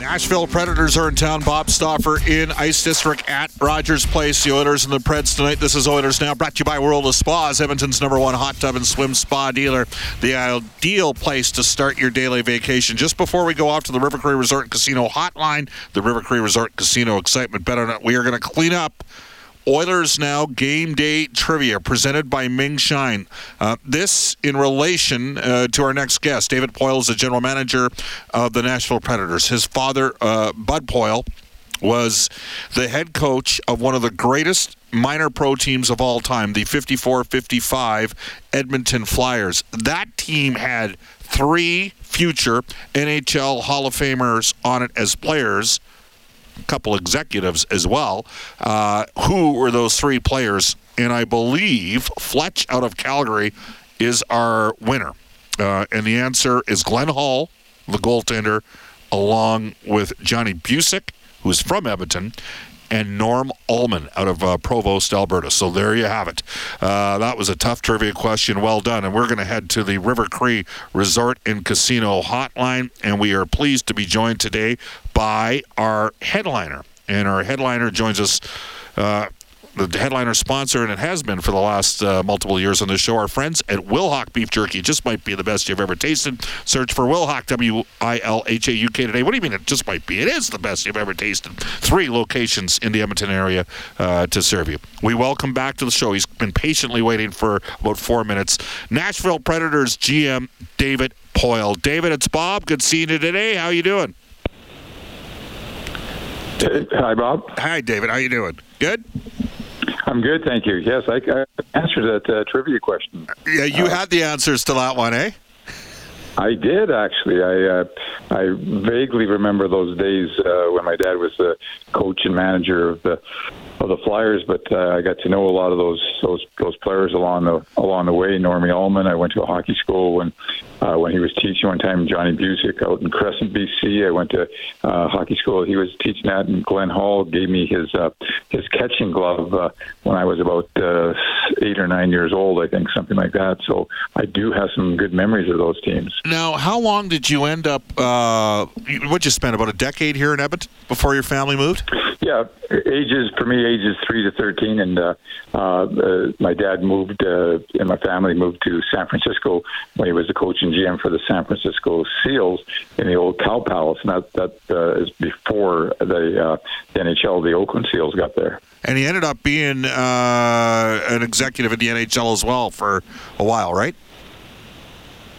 Nashville Predators are in town. Bob Stauffer in Ice District at Rogers Place. The Oilers and the Preds tonight. This is Oilers Now, brought to you by World of Spas, Edmonton's number one hot tub and swim spa dealer. The ideal place to start your daily vacation. Just before we go off to the River Cree Resort Casino hotline, the River Cree Resort Casino excitement better not. We are going to clean up Oilers Now Game Day Trivia, presented by Ming Shine. This in relation to our next guest. David Poile is the general manager of the Nashville Predators. His father, Bud Poile, was the head coach of one of the greatest minor pro teams of all time, the 54-55 Edmonton Flyers. That team had three future NHL Hall of Famers on it as players, couple executives as well. Who were those three players? And I believe Fletch out of Calgary is our winner. And the answer is Glenn Hall, the goaltender, along with Johnny Bucyk, who's from Edmonton, and Norm Ullman out of Provost, Alberta. So there you have it. That was a tough trivia question. Well done. And we're going to head to the River Cree Resort and Casino hotline. And we are pleased to be joined today by our headliner. And our headliner joins us, the headliner sponsor, and it has been for the last multiple years on the show, our friends at Wilhauk Beef Jerky. Just might be the best you've ever tasted. Search for Wilhauk, W-I-L-H-A-U-K today. What do you mean it just might be? It is the best you've ever tasted. Three locations in the Edmonton area to serve you. We welcome back to the show. He's been patiently waiting for about 4 minutes. Nashville Predators GM David Poile. David, it's Bob. Good seeing you today. How you doing? Hi, Bob. Hi, David. How you doing? Good? I'm good, thank you. Yes, I answered that trivia question. Yeah, you had the answers to that one, eh? I did, actually. I vaguely remember those days when my dad was the coach and manager of the Flyers, but I got to know a lot of those players along the way. Normie Ullman, I went to a hockey school when he was teaching one time. Johnny Bucyk out in Crescent, BC. I went to hockey school he was teaching at, and Glenn Hall gave me his catching glove when I was about 8 or 9 years old, I think, something like that. So I do have some good memories of those teams. Now, how long did you end up? What you spent about a decade here in Edmonton before your family moved? Yeah, ages 3 to 13, and my dad moved, and my family moved to San Francisco when he was the coach and GM for the San Francisco Seals in the old Cow Palace, and that is before the NHL, the Oakland Seals, got there. And he ended up being an executive at the NHL as well for a while, right?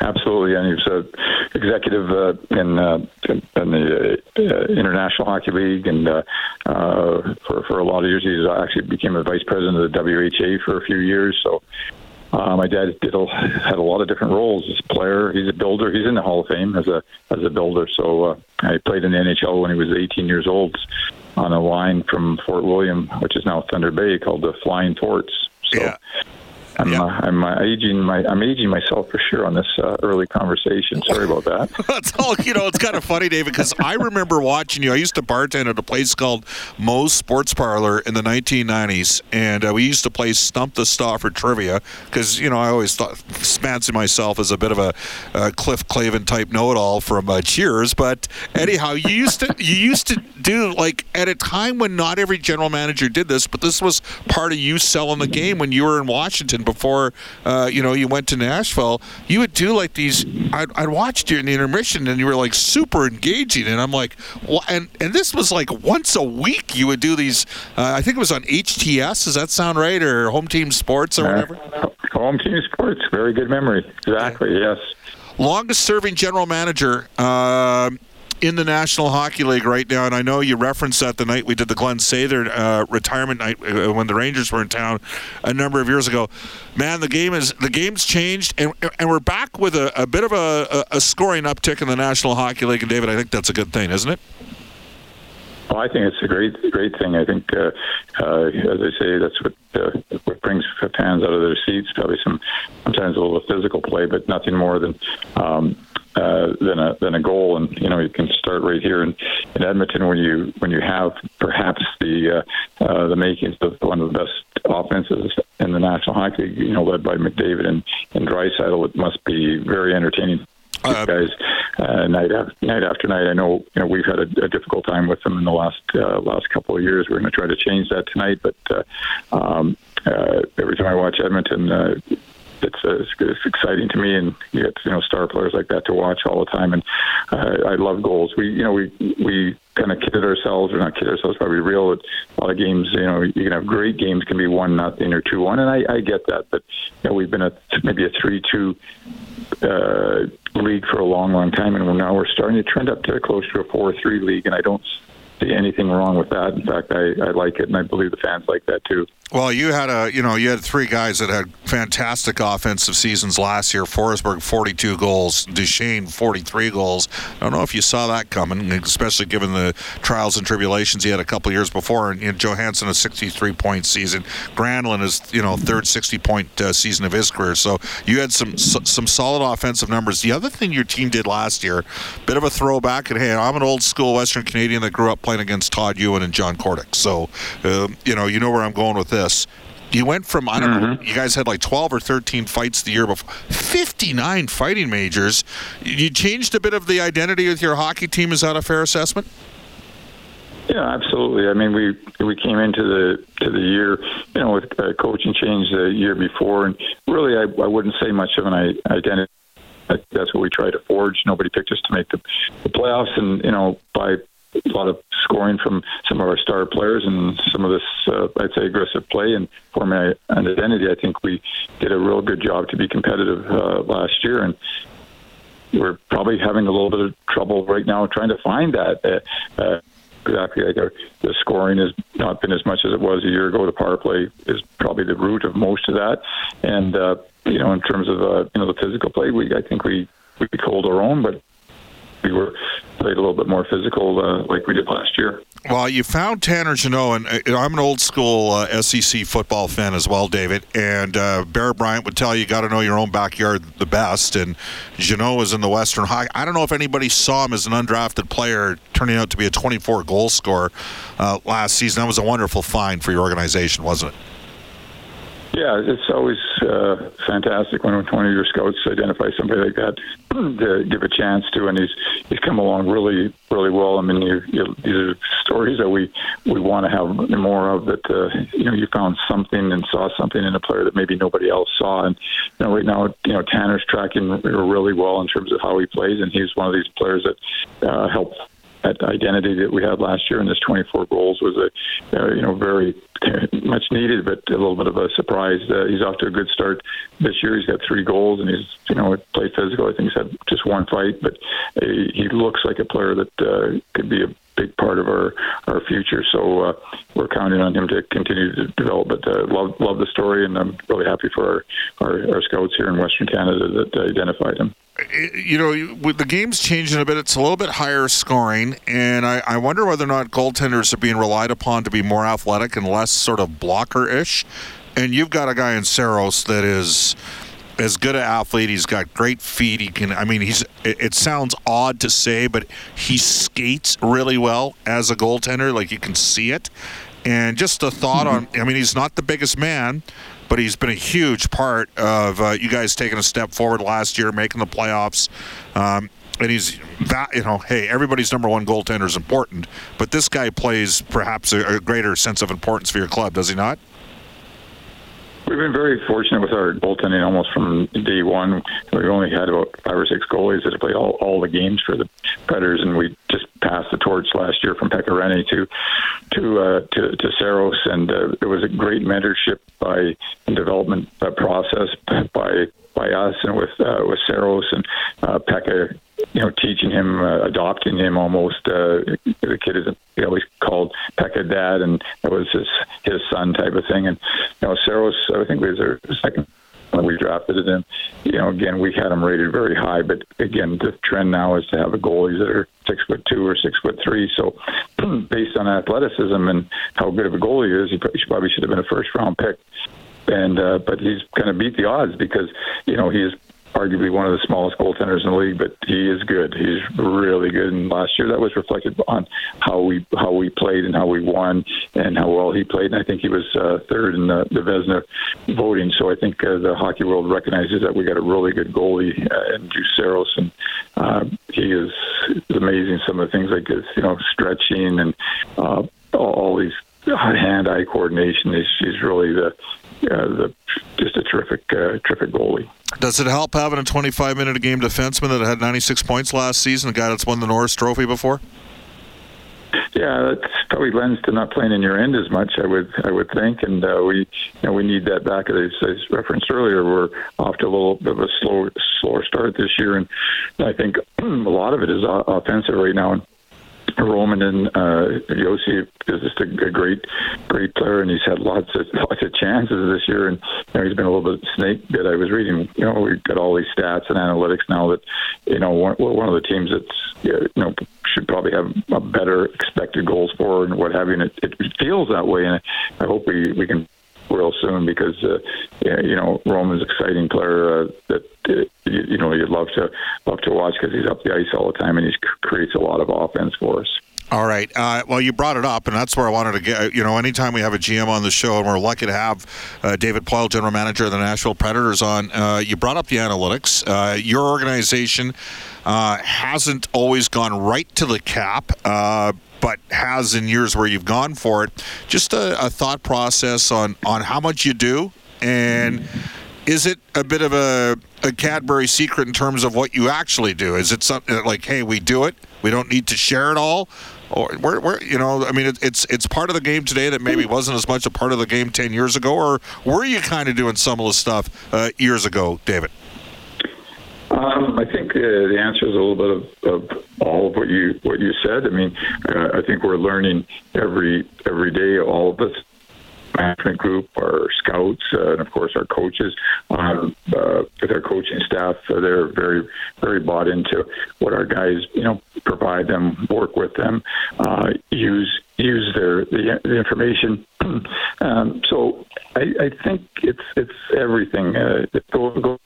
Absolutely, and he was an executive in the International Hockey League, and for a lot of years, he actually became the vice president of the WHA for a few years. So my dad had a lot of different roles as a player. He's a builder. He's in the Hall of Fame as a builder. So I played in the NHL when he was 18 years old on a line from Fort William, which is now Thunder Bay, called the Flying Forts. So, yeah. I'm aging myself for sure on this early conversation. Sorry about that. That's all. You know, it's kind of funny, David, because I remember watching you. I used to bartend at a place called Moe's Sports Parlor in the 1990s, and we used to play Stump the Stauffer trivia because, you know, I always fancy myself as a bit of a Cliff Clavin type know-it-all from Cheers. But anyhow, you used to do, like, at a time when not every general manager did this, but this was part of you selling the game when you were in Washington before, you know, you went to Nashville. You would do like these, I watched you in the intermission and you were like super engaging. And I'm like, and this was like once a week you would do these, I think it was on HTS, does that sound right? Or Home Team Sports or whatever? Home Team Sports, very good memory. Exactly, yes. Longest serving general manager in the National Hockey League right now, and I know you referenced that the night we did the Glenn Sather retirement night when the Rangers were in town a number of years ago. Man, the game's changed, and we're back with a bit of a scoring uptick in the National Hockey League. And David, I think that's a good thing, isn't it? Well, I think it's a great thing. I think, as I say, that's what brings fans out of their seats. Probably sometimes a little physical play, but nothing more than a goal. And you know, you can start right here in Edmonton when you have perhaps the makings of one of the best offenses in the National Hockey League, you know, led by McDavid and Draisaitl. It must be very entertaining. Guys, night after night. I know, you know, we've had a difficult time with them in the last couple of years. We're going to try to change that tonight, but every time I watch Edmonton, it's exciting to me, and you get, you know, star players like that to watch all the time. And I love goals. We kind of kidded ourselves, or not kidded ourselves, but we real that a lot of games, you know, you can have great games, can be 1-0 or 2-1, and I get that. But you know, we've been maybe a 3-2 league for a long time, and now we're starting to trend up to close to a 4-3 league, and I don't see anything wrong with that. In fact, I like it, and I believe the fans like that too. Well, you had three guys that had fantastic offensive seasons last year. Forsberg, 42 goals. Duchesne, 43 goals. I don't know if you saw that coming, especially given the trials and tribulations he had a couple of years before. And Johansson, a 63-point season. Granlund is, you know, third 60-point season of his career. So you had some solid offensive numbers. The other thing your team did last year, bit of a throwback. And hey, I'm an old school Western Canadian that grew up playing against Todd Ewan and John Kordick. So you know where I'm going with this. You went from, I don't know, you guys had like 12 or 13 fights the year before, 59 fighting majors. You changed a bit of the identity with your hockey team. Is that a fair assessment? Yeah, absolutely. I mean, we came into the year, you know, with a coaching change the year before, and really I wouldn't say much of an identity. That's what we tried to forge. Nobody picked us to make the playoffs, and, you know, by a lot of scoring from some of our star players and some of this, I'd say, aggressive play and forming an identity. I think we did a real good job to be competitive last year, and we're probably having a little bit of trouble right now trying to find that. Exactly, like the scoring has not been as much as it was a year ago. The power play is probably the root of most of that, and you know, in terms of you know, the physical play, I think we hold our own, but we were played a little bit more physical like we did last year. Well, you found Tanner Janot, and I'm an old-school SEC football fan as well, David, and Bear Bryant would tell you got to know your own backyard the best, and Janot was in the Western Hockey. I don't know if anybody saw him as an undrafted player turning out to be a 24-goal scorer last season. That was a wonderful find for your organization, wasn't it? Yeah, it's always fantastic when one of your scouts identifies somebody like that to give a chance to, and he's come along really, really well. I mean, these are stories that we want to have more of. That you know, you found something and saw something in a player that maybe nobody else saw. And you know, right now, you know, Tanner's tracking really well in terms of how he plays, and he's one of these players that helped that identity that we had last year. And this 24 goals was a you know, very much needed, but a little bit of a surprise. He's off to a good start this year. He's got 3 goals, and he's, you know, played physical. I think he's had just one fight, but he looks like a player that could be a big part of our future. So we're counting on him to continue to develop. But love the story, and I'm really happy for our scouts here in Western Canada that identified him. You know, with the game's changing a bit, it's a little bit higher scoring, and I wonder whether or not goaltenders are being relied upon to be more athletic and less sort of blocker-ish. And you've got a guy in Saros that is as good an athlete. He's got great feet. It sounds odd to say, but he skates really well as a goaltender. Like, you can see it. And just the thought he's not the biggest man, but he's been a huge part of you guys taking a step forward last year, making the playoffs. And he's that, everybody's number one goaltender is important, but this guy plays perhaps a greater sense of importance for your club, does he not? We've been very fortunate with our goaltending almost from day one. We've only had about 5 or 6 goalies that have played all the games for the Predators, and we just passed the torch last year from Pecorine to Saros, and it was a great mentorship and development process by us and with Saros and Pekka. Teaching him, adopting him almost. The kid is always called Pekka Dad, and that was his son type of thing. And, Saros, I think, was our second when we drafted him. Again, we had him rated very high, but again, the trend now is to have goalies that are 6'2" or 6'3". So based on athleticism and how good of a goalie he is, he probably should have been a first-round pick. And but he's kind of beat the odds because, he is arguably one of the smallest goaltenders in the league, but he is good. He's really good. And last year that was reflected on how we played and how we won and how well he played. And I think he was third in the Vezina voting. So I think the hockey world recognizes that we got a really good goalie in Saros, and he is amazing. Some of the things like his, stretching and all these hand-eye coordination. He's really just a terrific goalie. Does it help having a 25-minute-a-game defenseman that had 96 points last season, a guy that's won the Norris Trophy before? Yeah, that probably lends to not playing in your end as much, I would think, and we need that back. As referenced earlier, we're off to a little bit of a slower start this year, and I think a lot of it is offensive right now. And Roman and Josi is just a great player, and he's had lots of chances this year. And he's been a little bit snake bit. I was reading, we've got all these stats and analytics now that, one of the teams that's, should probably have a better expected goals for and what have you. And it feels that way, and I hope we can real soon because, Roman's an exciting player that. You'd love to watch because he's up the ice all the time and he creates a lot of offense for us. All right. Well, you brought it up, and that's where I wanted to get. Anytime we have a GM on the show, and we're lucky to have David Poile, general manager of the Nashville Predators, on. You brought up the analytics. Your organization hasn't always gone right to the cap, but has in years where you've gone for it. Just a thought process on how much you do, and is it a bit of a Cadbury secret in terms of what you actually do? Is it something like, hey, we do it, we don't need to share it all? Or we're it's part of the game today that maybe wasn't as much a part of the game 10 years ago, or were you kind of doing some of the stuff years ago, David? I think the answer is a little bit of all of what you said. I think we're learning every day, all of us. Management group, our scouts, and of course our coaches. With our coaching staff, they're very, very bought into what our guys, provide them, work with them, use the information. So I think it's everything. Go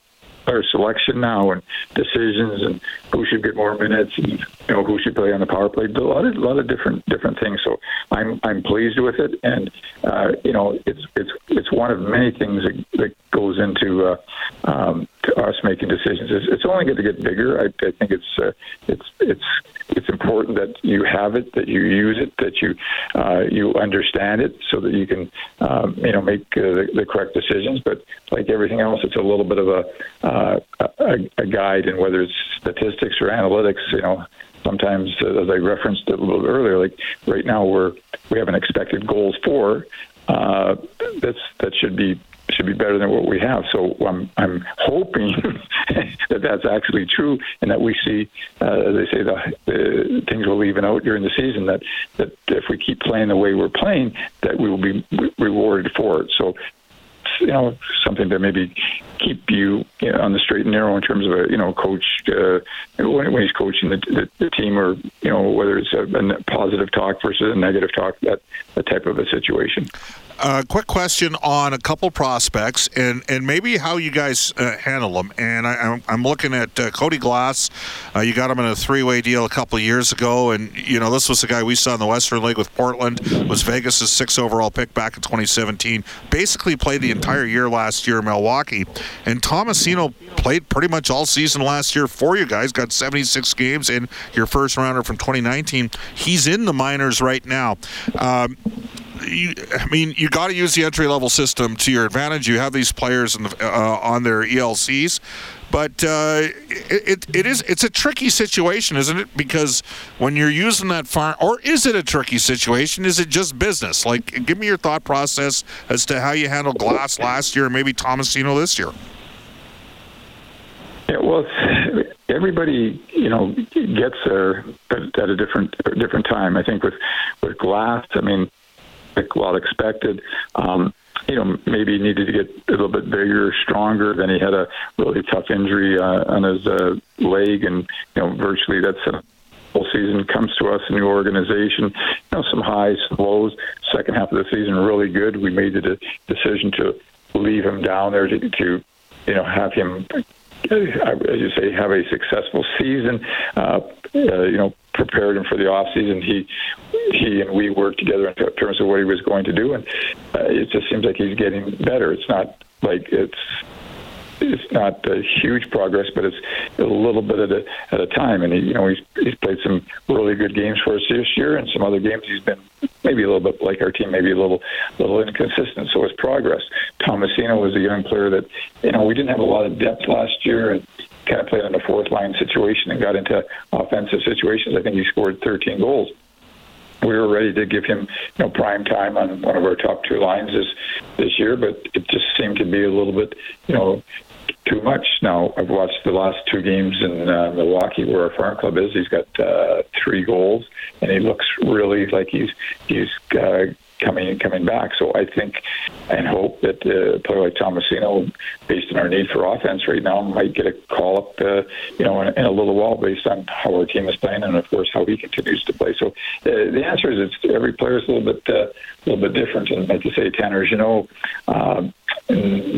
our selection now and decisions and who should get more minutes and who should play on the power play. A lot of different things. So I'm pleased with it, and it's one of many things that goes into to us making decisions. It's only going to get bigger. I think it's important that you have it, that you use it, that you understand it, so that you can make the correct decisions. But like everything else, it's a little bit of a guide, and whether it's statistics or analytics, sometimes as I referenced it a little earlier, like right now we have an expected goals for that should be better than what we have. So I'm hoping that that's actually true, and that we see, as they say, the things will even out during the season. That if we keep playing the way we're playing, that we will be rewarded for it. So, something that maybe keep you, on the straight and narrow in terms of a coach when he's coaching the team, or whether it's a positive talk versus a negative talk, that type of a situation. Quick question on a couple prospects and maybe how you guys handle them. And I'm looking at Cody Glass. You got him in a three-way deal a couple of years ago. And, you know, this was the guy we saw in the Western League with Portland. Was Vegas' 6th overall pick back in 2017. Basically played the entire year last year in Milwaukee. And Tomasino played pretty much all season last year for you guys. Got 76 games in your first rounder from 2019. He's in the minors right now. You got to use the entry-level system to your advantage. You have these players in the, on their ELCs, but it's a tricky situation, isn't it? Because when you're using that farm, or is it a tricky situation? Is it just business? Like, give me your thought process as to how you handled Glass last year and maybe Tomasino this year. Yeah, well, everybody, you know, gets there at a different time. I think with Glass, I mean, well expected, you know, maybe needed to get a little bit bigger, stronger. Then he had a really tough injury on his leg, and you know, virtually that's a whole season. Comes to us, a new organization, you know, some highs, some lows. Second half of the season, really good. We made the decision to leave him down there to you know, have him, as you say, have a successful season. You know, prepared him for the off season. He and we worked together in terms of what he was going to do, and it just seems like he's getting better. It's not like it's not huge progress, but it's a little bit at a time. And he's played some really good games for us this year, and some other games he's been maybe a little bit like our team, maybe a little inconsistent. So his progress. Tomasino was a young player that we didn't have a lot of depth last year, and kind of played in a fourth line situation and got into offensive situations. I think he scored 13 goals. We were ready to give him, prime time on one of our top two lines this year, but it just seemed to be a little bit, too much. Now, I've watched the last two games in Milwaukee, where our farm club is. He's got 3 goals, and he looks really like he's coming back. So I think and hope that a player like Tomasino, based on our need for offense right now, might get a call up, in a little while, based on how our team is playing and, of course, how he continues to play. So the answer is it's every player is a little bit different. And like you say, Tanner Janot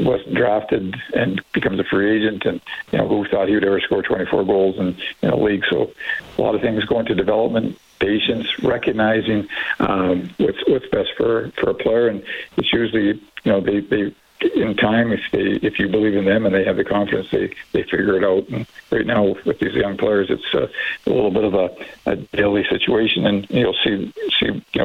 wasn't drafted and becomes a free agent, and who thought he would ever score 24 goals in a league. So a lot of things go into development. Patience, recognizing what's best for a player, and it's usually they in time, if you believe in them and they have the confidence, they figure it out. And right now with these young players, it's a little bit of a daily situation, and you'll see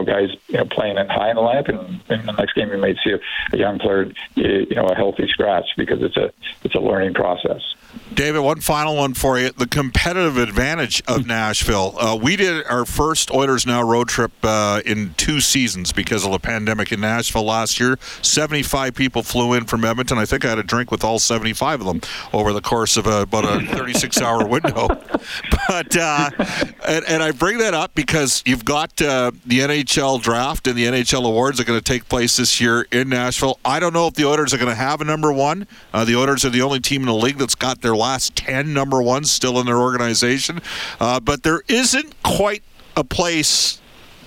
guys playing at high in the lineup, and in the next game you might see a young player a healthy scratch, because it's a learning process. David, one final one for you. The competitive advantage of Nashville. We did our first Oilers Now road trip in 2 seasons because of the pandemic in Nashville last year. 75 people flew in from Edmonton. I think I had a drink with all 75 of them over the course of about a 36-hour window. But and I bring that up because you've got the NHL draft and the NHL awards are going to take place this year in Nashville. I don't know if the Oilers are going to have a number one. The Oilers are the only team in the league that's got their last 10 number ones still in their organization. But there isn't quite a place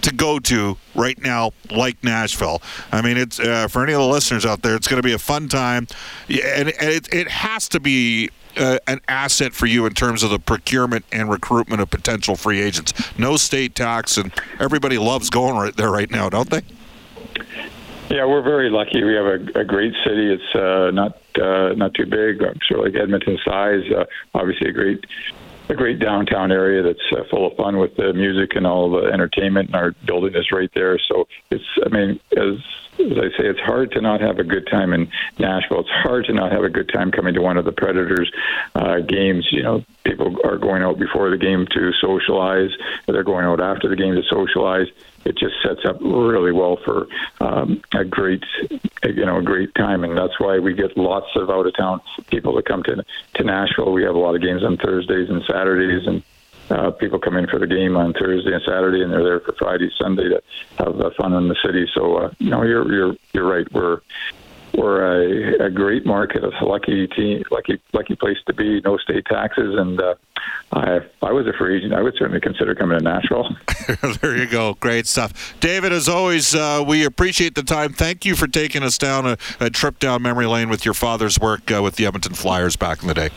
to go to right now like Nashville. I mean, it's for any of the listeners out there, it's going to be a fun time. And it has to be an asset for you in terms of the procurement and recruitment of potential free agents. No state tax, and everybody loves going right there right now, don't they? Yeah, we're very lucky. We have a great city. It's not too big. I'm sure like Edmonton size. Obviously, a great downtown area that's full of fun with the music and all the entertainment. And our building is right there. So it's. I mean, as I say, it's hard to not have a good time in Nashville. It's hard to not have a good time coming to one of the Predators games. People are going out before the game to socialize. They're going out after the game to socialize. It just sets up really well for a great time, and that's why we get lots of out of town people that come to Nashville. We have a lot of games on Thursdays and Saturdays, and people come in for the game on Thursday and Saturday, and they're there for Friday, Sunday to have fun in the city. So you're right. We're we're a great market. It's a lucky team, lucky place to be. No state taxes, and if I was a free agent, I would certainly consider coming to Nashville. There you go. Great stuff. David, as always, we appreciate the time. Thank you for taking us down a trip down memory lane with your father's work with the Edmonton Flyers back in the day.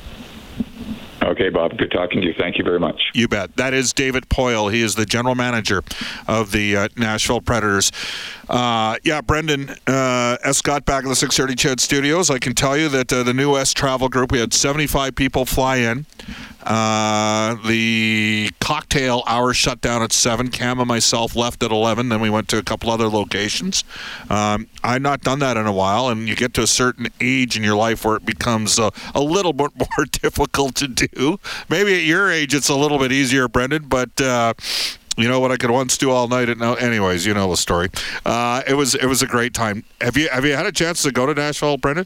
Okay, Bob. Good talking to you. Thank you very much. You bet. That is David Poile. He is the general manager of the Nashville Predators. Brendan Escott back in the 630 CHED studios. I can tell you that the New West Travel Group, we had 75 people fly in. The cocktail hour shut down at 7. Cam and myself left at 11. Then we went to a couple other locations. I've not done that in a while, and you get to a certain age in your life where it becomes a little bit more difficult to do. Maybe at your age it's a little bit easier, Brendan, but... you know what I could once do all night? Anyways, you know the story. It was a great time. Have you had a chance to go to Nashville, Brendan?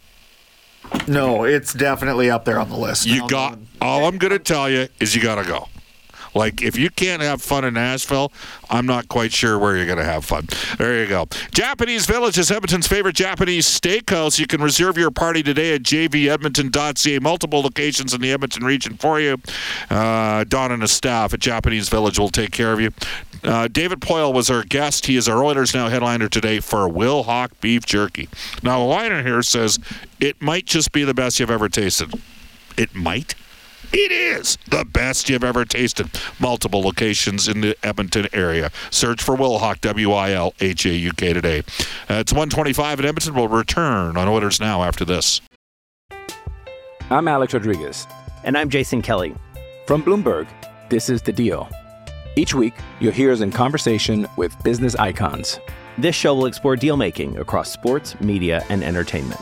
No, it's definitely up there on the list. All I'm going to tell you is you got to go. Like, if you can't have fun in Nashville, I'm not quite sure where you're going to have fun. There you go. Japanese Village is Edmonton's favorite Japanese steakhouse. You can reserve your party today at jvedmonton.ca. Multiple locations in the Edmonton region for you. Don and his staff at Japanese Village will take care of you. David Poile was our guest. He is our Oilers Now headliner today for Wilhauk Beef Jerky. Now, the liner here says, it might just be the best you've ever tasted. It might? It is the best you've ever tasted. Multiple locations in the Edmonton area. Search for Wilhauk, Wilhauk today. It's 1:25 at Edmonton. We'll return on Oilers Now after this. I'm Alex Rodriguez. And I'm Jason Kelly. From Bloomberg, this is The Deal. Each week, you'll hear us in conversation with business icons. This show will explore deal-making across sports, media, and entertainment.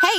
Hey,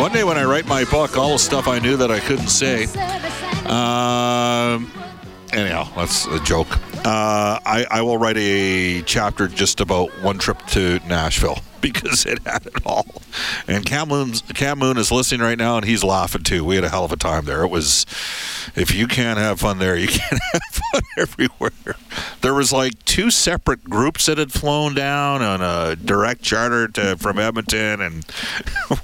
One day when I write my book, all the stuff I knew that I couldn't say. Anyhow, that's a joke. I will write a chapter just about one trip to Nashville because it had it all. And Cam Moon is listening right now, and he's laughing too. We had a hell of a time there. It was, if you can't have fun there, you can't have fun everywhere. There was like two separate groups that had flown down on a direct charter from Edmonton, and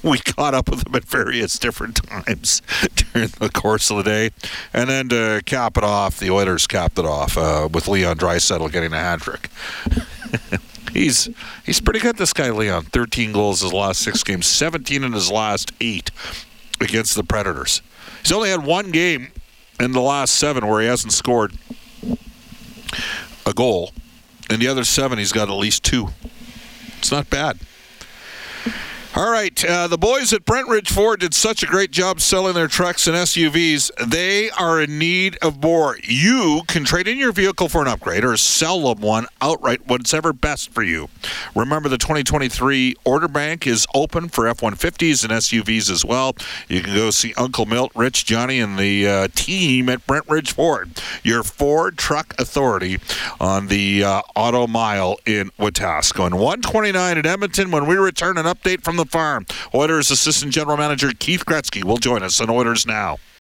we caught up with them at various different times during the course of the day. And then to cap it off, the Oilers capped it off with Leon Draisaitl getting a hat trick. He's pretty good, this guy, Leon. 13 goals his last 6 games, 17 in his last 8 against the Predators. He's only had one game in the last 7 where he hasn't scored a goal. In the other 7, he's got at least 2. It's not bad. All right, the boys at Brent Ridge Ford did such a great job selling their trucks and SUVs. They are in need of more. You can trade in your vehicle for an upgrade or sell them one outright, whatever best for you. Remember, the 2023 order bank is open for F-150s and SUVs as well. You can go see Uncle Milt, Rich, Johnny, and the team at Brent Ridge Ford, your Ford truck authority on the Auto Mile in Wetaskiwin. And 129 at Edmonton. When we return, an update from the farm. Oilers Assistant General Manager Keith Gretzky will join us on Oilers Now.